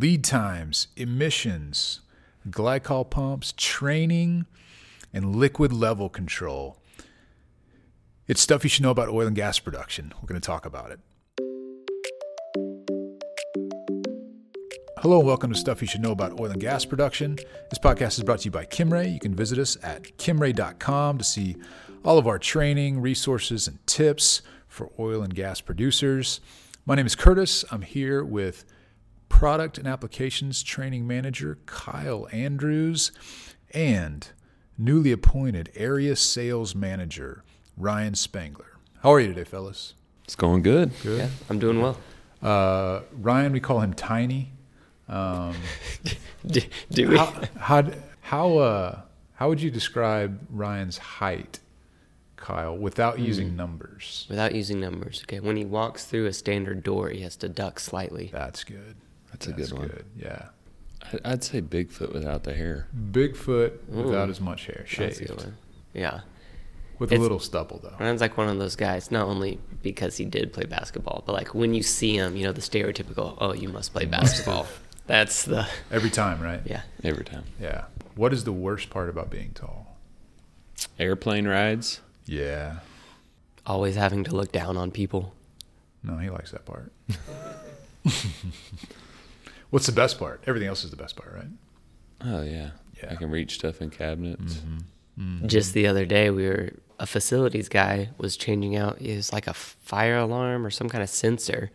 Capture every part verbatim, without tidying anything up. lead times, emissions, glycol pumps, training, and liquid level control. It's stuff you should know about oil and gas production. We're going to talk about it. Hello and welcome to Stuff You Should Know About Oil and Gas Production. This podcast is brought to you by Kimray. You can visit us at kimray dot com to see all of our training, resources, and tips for oil and gas producers. My name is Curtis. I'm here with Product and Applications Training Manager Kyle Andrews and newly appointed Area Sales Manager Ryan Spangler. How are you today, fellas? It's going good. Good. Yeah, I'm doing well. Uh, Ryan, we call him Tiny. Um, do, do we? How how how, uh, how would you describe Ryan's height, Kyle, without mm. using numbers? Without using numbers. Okay. When he walks through a standard door, he has to duck slightly. That's good. That's, That's a good, good. one. Yeah. I'd say Bigfoot without the hair. Bigfoot Ooh. without as much hair. Shaved. That's a good one. Yeah. With it's, a little stubble, though. Ryan's like one of those guys, not only because he did play basketball, but like when you see him, you know, the stereotypical, oh, you must play you basketball. Must That's the... Every time, right? Yeah. Every time. Yeah. What is the worst part about being tall? Airplane rides. Yeah. Always having to look down on people. No, he likes that part. What's the best part? Everything else is the best part, right? Oh, yeah. Yeah. I can reach stuff in cabinets. Mm-hmm. Mm-hmm. Just the other day, we were... A facilities guy was changing out... It was like a fire alarm or some kind of sensor.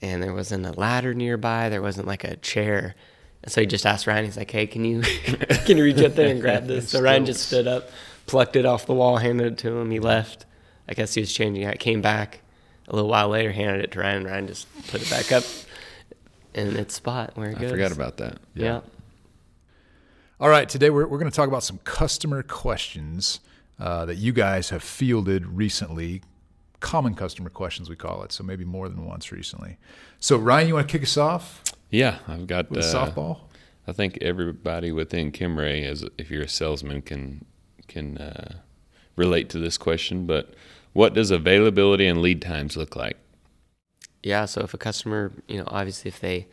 And there wasn't a ladder nearby. There wasn't like a chair. And so he just asked Ryan, he's like, hey, can you can you reach up there and grab this? So Ryan just stood up, plucked it off the wall, handed it to him. He left. I guess he was changing out. Came back a little while later, handed it to Ryan. Ryan just put it back up in its spot where it goes. I forgot about that. Yeah. yeah. All right. Today we're, we're going to talk about some customer questions uh, that you guys have fielded recently. Common customer questions, we call it, so maybe more than once recently. So, Ryan, you want to kick us off? Yeah, I've got with uh, softball. I think everybody within Kimray, as if you're a salesman, can can uh, relate to this question. But what does availability and lead times look like? Yeah, so if a customer, you know, obviously if they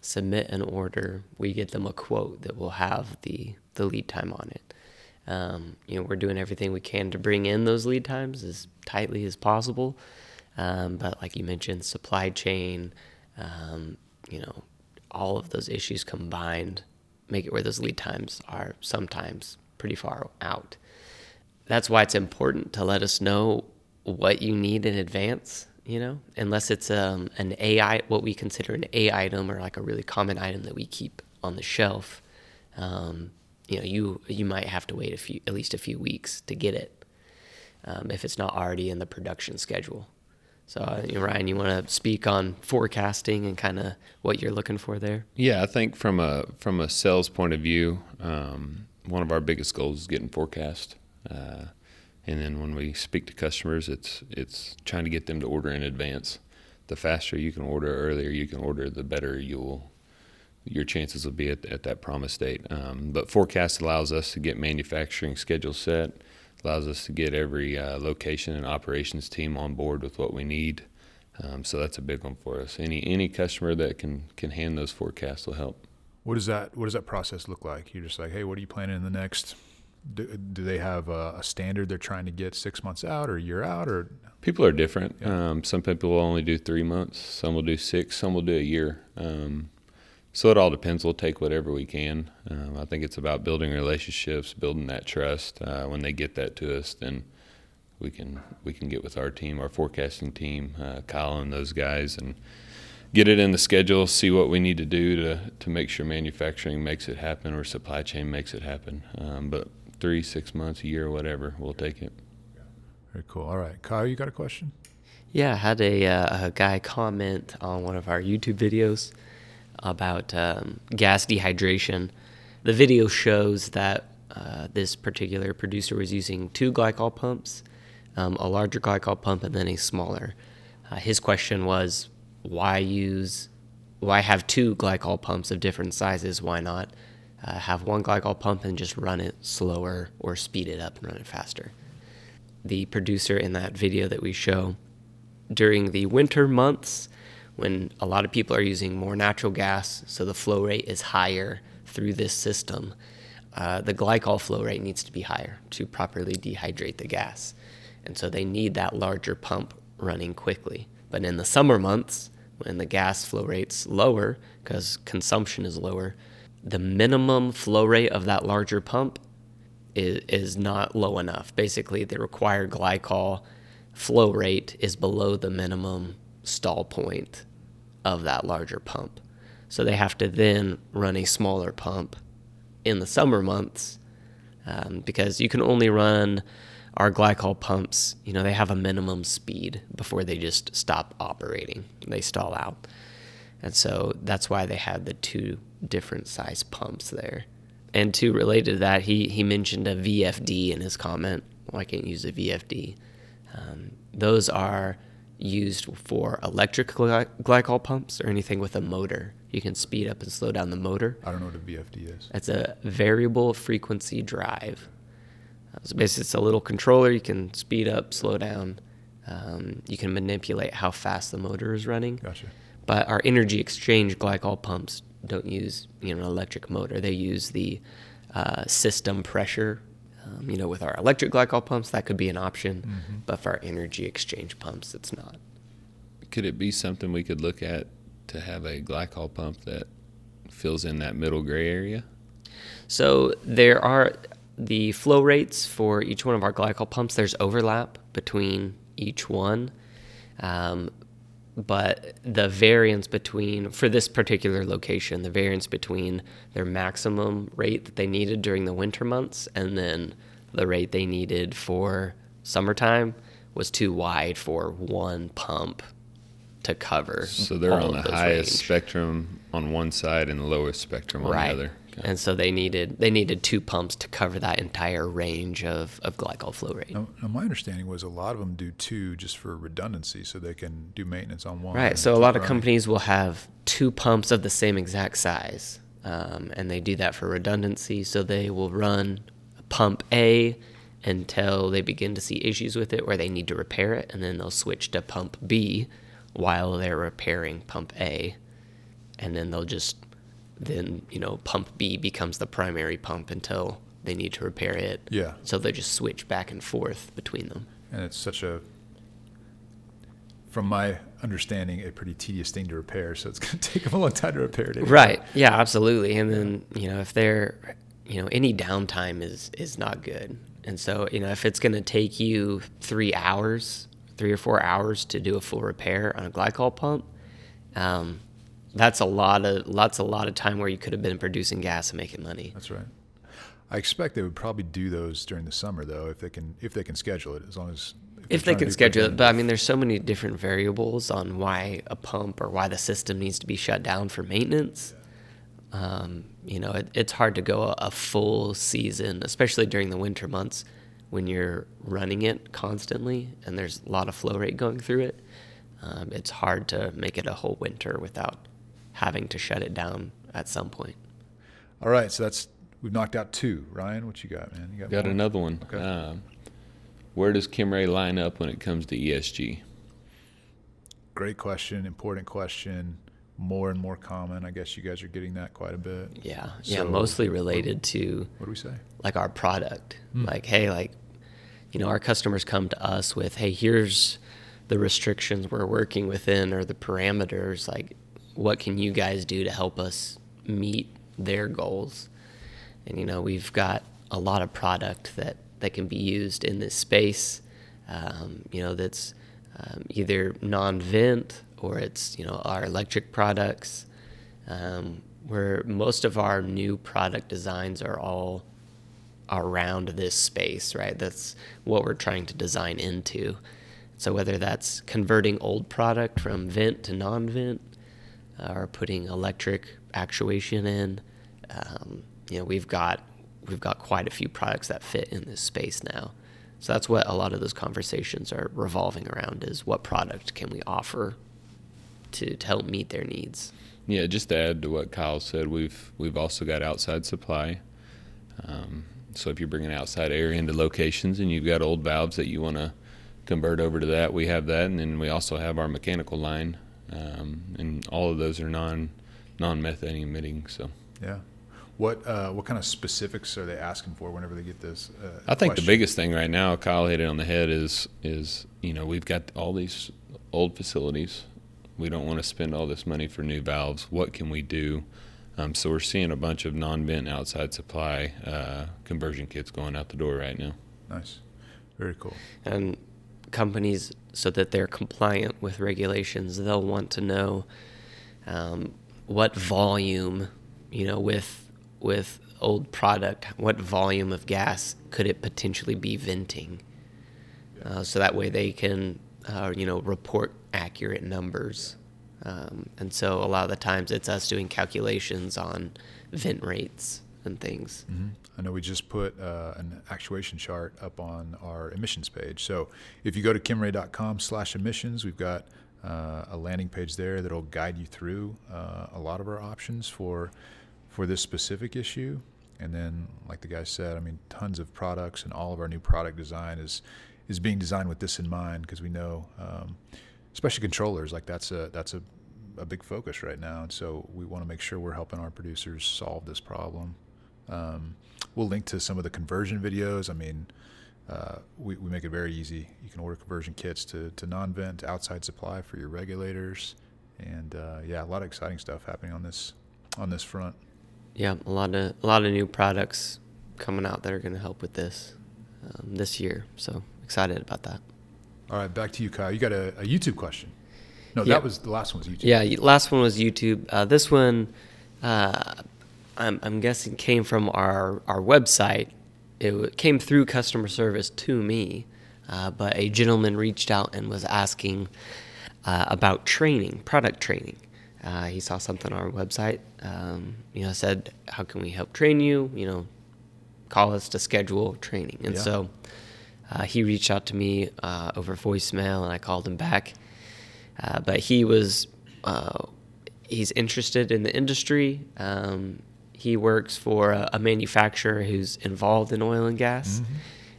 submit an order, we get them a quote that will have the the lead time on it. Um, you know, we're doing everything we can to bring in those lead times as tightly as possible. Um, but like you mentioned, supply chain, um, you know, all of those issues combined make it where those lead times are sometimes pretty far out. That's why it's important to let us know what you need in advance, you know, unless it's um, an A I, what we consider an A item or like a really common item that we keep on the shelf. Um, you know, you you might have to wait a few, at least a few weeks to get it um, if it's not already in the production schedule. So, uh, you know, Ryan, you want to speak on forecasting and kind of what you're looking for there? Yeah, I think from a from a sales point of view, um, one of our biggest goals is getting forecast. Uh, and then when we speak to customers, it's it's trying to get them to order in advance. The faster you can order, earlier you can order, the better you'll your chances will be at, at that promise date. Um, but forecast allows us to get manufacturing schedule set, allows us to get every uh, location and operations team on board with what we need. Um, so that's a big one for us. Any any customer that can can hand those forecasts will help. What does that What does that process look like? You're just like, hey, what are you planning in the next? Do, do they have a, a standard they're trying to get six months out or a year out? Or people are different. Yeah. Um, some people will only do three months. Some will do six. Some will do a year. Um, So it all depends. We'll take whatever we can. Um, I think it's about building relationships, building that trust. Uh, when they get that to us, then we can we can get with our team, our forecasting team, uh, Kyle and those guys, and get it in the schedule, see what we need to do to, to make sure manufacturing makes it happen or supply chain makes it happen. Um, but three, six months, a year, whatever, we'll take it. Very cool. All right. Kyle, you got a question? Yeah, I had a, uh, a guy comment on one of our YouTube videos about um, gas dehydration. The video shows that uh, this particular producer was using two glycol pumps, um, a larger glycol pump and then a smaller. Uh, his question was, why use, why have two glycol pumps of different sizes? Why not uh, have one glycol pump and just run it slower or speed it up and run it faster? The producer in that video that we show, during the winter months, when a lot of people are using more natural gas, so the flow rate is higher through this system, uh, the glycol flow rate needs to be higher to properly dehydrate the gas. And so they need that larger pump running quickly. But in the summer months, when the gas flow rate's lower, because consumption is lower, the minimum flow rate of that larger pump is, is not low enough. Basically, the required glycol flow rate is below the minimum stall point of that larger pump. So they have to then run a smaller pump in the summer months, um, because you can only run our glycol pumps, you know, they have a minimum speed before they just stop operating. They stall out. And so that's why they had the two different size pumps there. And to related to that, he, he mentioned a V F D in his comment. Well, I can't use a V F D. Um, those are used for electric gly- glycol pumps or anything with a motor. You can speed up and slow down the motor. I don't know what a V F D is. It's a variable frequency drive. So basically, it's a little controller. You can speed up, slow down. Um, you can manipulate how fast the motor is running. Gotcha. But our energy exchange glycol pumps don't use, you know, an electric motor. They use the uh, system pressure. Um, you know, with our electric glycol pumps, that could be an option. Mm-hmm. But for our energy exchange pumps, it's not. Could it be something we could look at to have a glycol pump that fills in that middle gray area? So there are... The flow rates for each one of our glycol pumps, there's overlap between each one, um, but the variance between, for this particular location, the variance between their maximum rate that they needed during the winter months and then the rate they needed for summertime was too wide for one pump to cover. So they're on the highest range. Spectrum on one side and the lowest spectrum on right. the other. And so they needed they needed two pumps to cover that entire range of, of glycol flow rate. Now, now my understanding was a lot of them do two just for redundancy so they can do maintenance on one. Right, so a lot running. of companies will have two pumps of the same exact size, um, and they do that for redundancy. So they will run pump A until they begin to see issues with it where they need to repair it, and then they'll switch to pump B while they're repairing pump A, and then they'll just... then, you know, pump B becomes the primary pump until they need to repair it. Yeah. So they just switch back and forth between them. And it's such a, from my understanding, a pretty tedious thing to repair. So it's going to take them a long time to repair it. Anyway. Right. Yeah, absolutely. And then, you know, if they're, you know, any downtime is, is not good. And so, you know, if it's going to take you three hours, three or four hours to do a full repair on a glycol pump, um, That's a lot of lots a lot of time where you could have been producing gas and making money. That's right. I expect they would probably do those during the summer though, if they can if they can schedule it, as long as if, if they can schedule it. But I mean, there's so many different variables on why a pump or why the system needs to be shut down for maintenance. Yeah. Um, you know, it, it's hard to go a, a full season, especially during the winter months when you're running it constantly and there's a lot of flow rate going through it. Um, it's hard to make it a whole winter without having to shut it down at some point. All right, so that's we've knocked out two. Ryan, what you got, man? You got, got another one. Okay. Um, where does Chemray line up when it comes to E S G? Great question, important question, more and more common. I guess you guys are getting that quite a bit. Yeah, so yeah, mostly related to what do we say? Like our product. Hmm. Like, hey, like, you know, our customers come to us with, hey, here's the restrictions we're working within or the parameters, like, what can you guys do to help us meet their goals? And, you know, we've got a lot of product that, that can be used in this space, um, you know, that's um, either non-vent or it's, you know, our electric products, um, where most of our new product designs are all around this space, right? That's what we're trying to design into. So whether that's converting old product from vent to non-vent, or putting electric actuation in, um, you know, we've got we've got quite a few products that fit in this space now. So that's what a lot of those conversations are revolving around: is what product can we offer to, to help meet their needs? Yeah, just to add to what Kyle said, we've we've also got outside supply. Um, so if you're bringing outside air into locations and you've got old valves that you want to convert over to that, we have that, and then we also have our mechanical line. um, and all of those are non non-methane emitting. So yeah, what uh, what kind of specifics are they asking for whenever they get this? Uh, I think question? The biggest thing right now, Kyle hit it on the head, is is you know we've got all these old facilities. We don't want to spend all this money for new valves. What can we do? Um, so we're seeing a bunch of non-vent outside supply uh, conversion kits going out the door right now. Nice. Very cool. And companies, so that they're compliant with regulations, they'll want to know um, what volume, you know, with with old product, what volume of gas could it potentially be venting? Yeah. Uh, so that way they can, uh, you know, report accurate numbers. Um, and so a lot of the times it's us doing calculations on vent rates and things. Mm-hmm. I know we just put uh, an actuation chart up on our emissions page. So if you go to chemray.com slash emissions, we've got uh, a landing page there that'll guide you through uh, a lot of our options for for this specific issue. And then, like the guy said, I mean, tons of products, and all of our new product design is, is being designed with this in mind, because we know um, especially controllers, like that's a that's a, a big focus right now. And so we want to make sure we're helping our producers solve this problem. Um, we'll link to some of the conversion videos. I mean, uh, we, we make it very easy. You can order conversion kits to, to non-vent, to outside supply for your regulators. And uh, yeah, a lot of exciting stuff happening on this on this front. Yeah, a lot of a lot of new products coming out that are going to help with this um, this year. So excited about that. All right, back to you, Kyle. You got a, a YouTube question. No, yeah. That was the last one was YouTube. Yeah, last one was YouTube. Uh, this one, uh, I'm, I'm guessing, came from our, our website. It came through customer service to me, uh, but a gentleman reached out and was asking uh, about training, product training. Uh, he saw something on our website. Um, you know, said, "How can we help train you? You know, call us to schedule training." And yeah. so. Uh, he reached out to me uh, over voicemail, and I called him back. Uh, but he was, uh, he's interested in the industry. Um, he works for a, a manufacturer who's involved in oil and gas. Mm-hmm.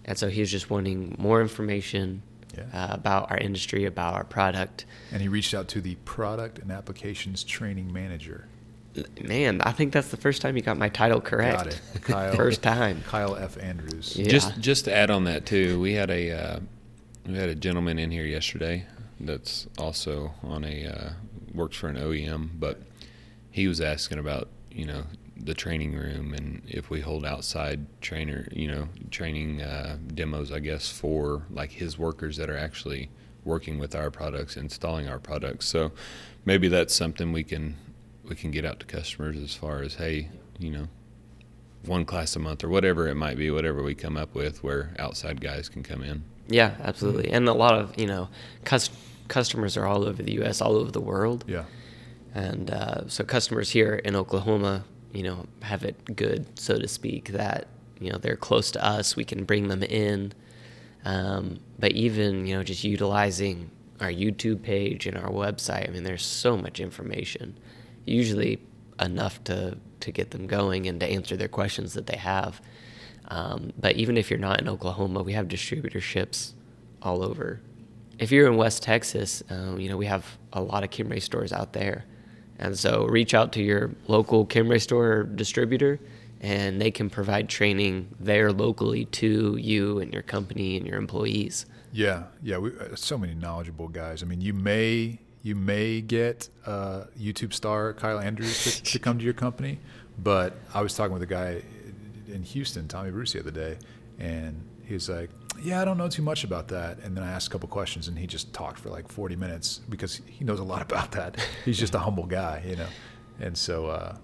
And so he was just wanting more information yeah. uh, about our industry, about our product. And he reached out to the product and applications training manager. Man, I think that's the first time you got my title correct. Got it. Kyle, first time. Kyle F. Andrews. Yeah. Just just to add on that too, we had a uh, we had a gentleman in here yesterday that's also on a uh, works for an O E M, but he was asking about you know the training room and if we hold outside trainer you know training uh, demos, I guess, for like his workers that are actually working with our products, installing our products. So maybe that's something we can. we can get out to customers as far as, hey, you know, one class a month or whatever it might be, whatever we come up with where outside guys can come in. Yeah, absolutely. And a lot of, you know, cus- customers are all over the U S, all over the world. Yeah. And uh, so customers here in Oklahoma, you know, have it good, so to speak, that, you know, they're close to us. We can bring them in. Um, but even, you know, just utilizing our YouTube page and our website, I mean, there's so much information. Usually enough to, to get them going and to answer their questions that they have. Um, but even if you're not in Oklahoma, we have distributorships all over. If you're in West Texas, um, you know, we have a lot of Chemray stores out there. And so reach out to your local Chemray store or distributor, and they can provide training there locally to you and your company and your employees. Yeah, yeah, we, so many knowledgeable guys. I mean, you may... You may get uh, YouTube star Kyle Andrews to, to come to your company, but I was talking with a guy in Houston, Tommy Bruce, the other day, and he was like, yeah, I don't know too much about that. And then I asked a couple questions, and he just talked for like forty minutes because he knows a lot about that. He's just a humble guy, you know. And so, uh,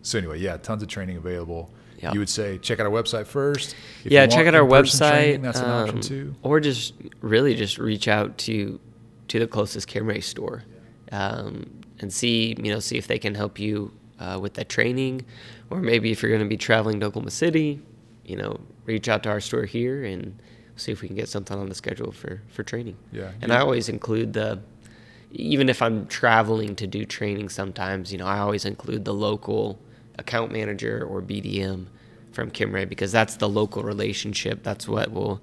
so anyway, yeah, tons of training available. Yep. You would say check out our website first. If yeah, check out our website. Training, that's an um, option too. Or just really just reach out to – to the closest Chemray store, um, and see you know see if they can help you uh, with that training, or maybe if you're going to be traveling to Oklahoma City, you know, reach out to our store here and see if we can get something on the schedule for, for training. Yeah, and yeah. I always include the, even if I'm traveling to do training, sometimes you know I always include the local account manager or B D M from Chemray, because that's the local relationship. That's what will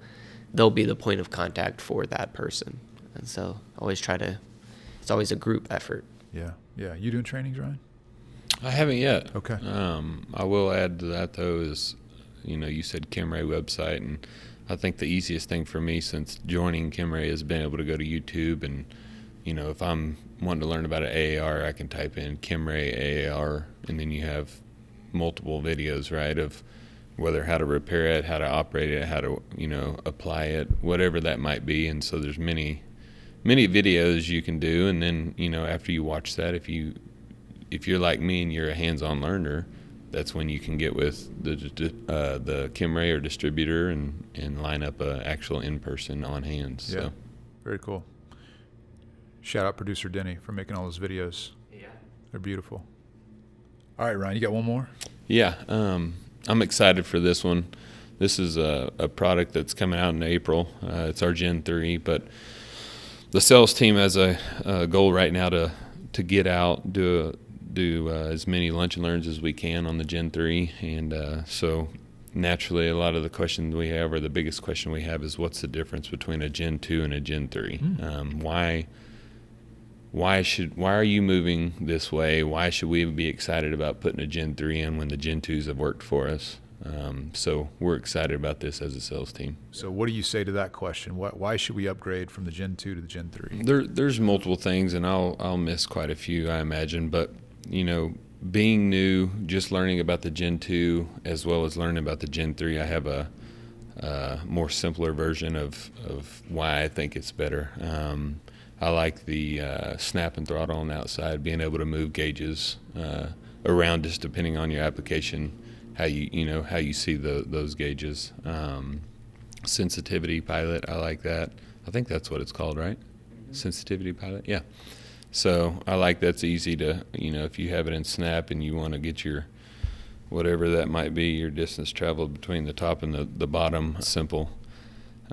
they'll be the point of contact for that person. And so always try to, it's It's always a group effort. Yeah. Yeah. You doing trainings, Ryan? I haven't yet. Okay. Um, I will add to that, though, is, you know, you said Chem-Ray website, and I think the easiest thing for me since joining Chem-Ray has been able to go to YouTube and, you know, if I'm wanting to learn about an A A R, I can type in Chem-Ray A A R, and then you have multiple videos, right, of whether how to repair it, how to operate it, how to, you know, apply it, whatever that might be. And so there's many, many videos you can do. And then, you know, after you watch that, if you, if you're like me and you're a hands-on learner, that's when you can get with the uh, the Chem-Ray or distributor and, and line up an actual in-person on hand. So. Yeah, very cool. Shout out producer Denny for making all those videos. Yeah, they're beautiful. All right, Ryan, you got one more? Yeah, um, I'm excited for this one. This is a, a product that's coming out in April. Uh, it's our Gen three, but the sales team has a, a goal right now to to get out, do a do uh, as many lunch and learns as we can on the Gen three, and uh, so naturally a lot of the questions we have, or the biggest question we have, is what's the difference between a Gen two and a Gen three? Mm. Um, why why should why are you moving this way? Why should we be excited about putting a Gen three in when the Gen twos have worked for us? Um, so we're excited about this as a sales team. So what do you say to that question? What, why should we upgrade from the Gen two to the Gen three? There, there's multiple things, and I'll, I'll miss quite a few, I imagine, but you know, being new, just learning about the Gen two as well as learning about the Gen three, I have a, a more simpler version of, of why I think it's better. Um, I like the uh, snap and throttle on the outside, being able to move gauges uh, around just depending on your application, how you you know how you see the, those gauges. Um, sensitivity pilot, I like that. I think that's what it's called, right? Mm-hmm. Sensitivity pilot, yeah. So I like that's easy to, you know, if you have it in snap and you want to get your, whatever that might be, your distance traveled between the top and the, the bottom, simple.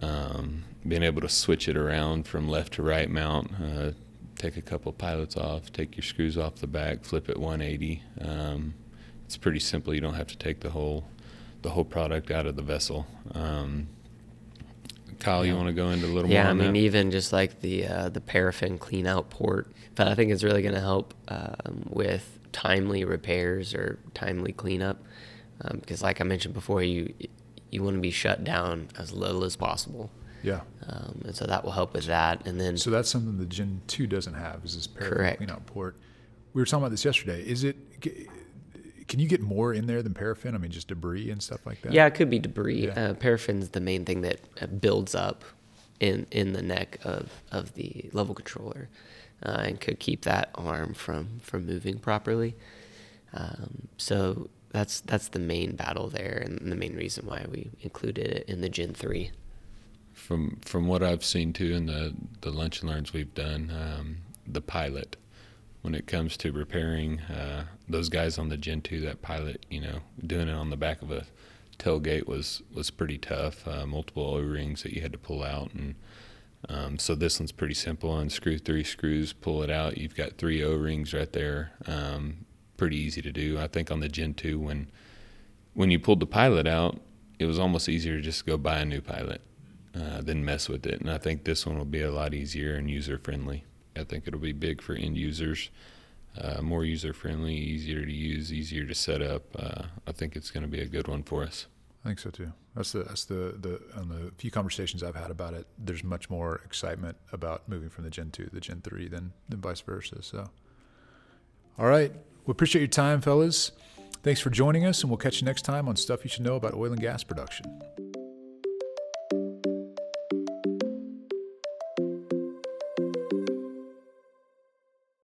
Um, being able to switch it around from left to right mount, uh, take a couple pilots off, take your screws off the back, flip it one eighty. Um, it's pretty simple. You don't have to take the whole, the whole product out of the vessel. Um, Kyle, you want to go into a little yeah, more on that? Yeah, I mean, that? Even just like the uh, the paraffin clean-out port, but I think it's really going to help um, with timely repairs or timely cleanup um, because like I mentioned before, you you want to be shut down as little as possible. Yeah. Um, and so that will help with that. And then, so that's something the Gen two doesn't have, is this paraffin correct. Clean-out port. We were talking about this yesterday. Is it... Can you get more in there than paraffin? I mean, just debris and stuff like that? Yeah, it could be debris. Yeah. Uh, paraffin's the main thing that builds up in in the neck of, of the level controller uh, and could keep that arm from, from moving properly. Um, so that's that's the main battle there and the main reason why we included it in the Gen three. From from what I've seen, too, in the, the lunch and learns we've done, um, the pilot, when it comes to repairing uh, those guys on the Gen two, that pilot, you know, doing it on the back of a tailgate was, was pretty tough. Uh, multiple O-rings that you had to pull out. And um, so this one's pretty simple. Unscrew three screws, pull it out. You've got three O-rings right there. Um, pretty easy to do. I think on the Gen two, when, when you pulled the pilot out, it was almost easier to just go buy a new pilot uh, than mess with it. And I think this one will be a lot easier and user-friendly. I think it'll be big for end users, uh, more user-friendly, easier to use, easier to set up. Uh, I think it's going to be a good one for us. I think so, too. That's the that's the, the on the few conversations I've had about it, there's much more excitement about moving from the Gen two to the Gen three than, than vice versa. So, all right. We appreciate your time, fellas. Thanks for joining us, and we'll catch you next time on Stuff You Should Know About Oil and Gas Production.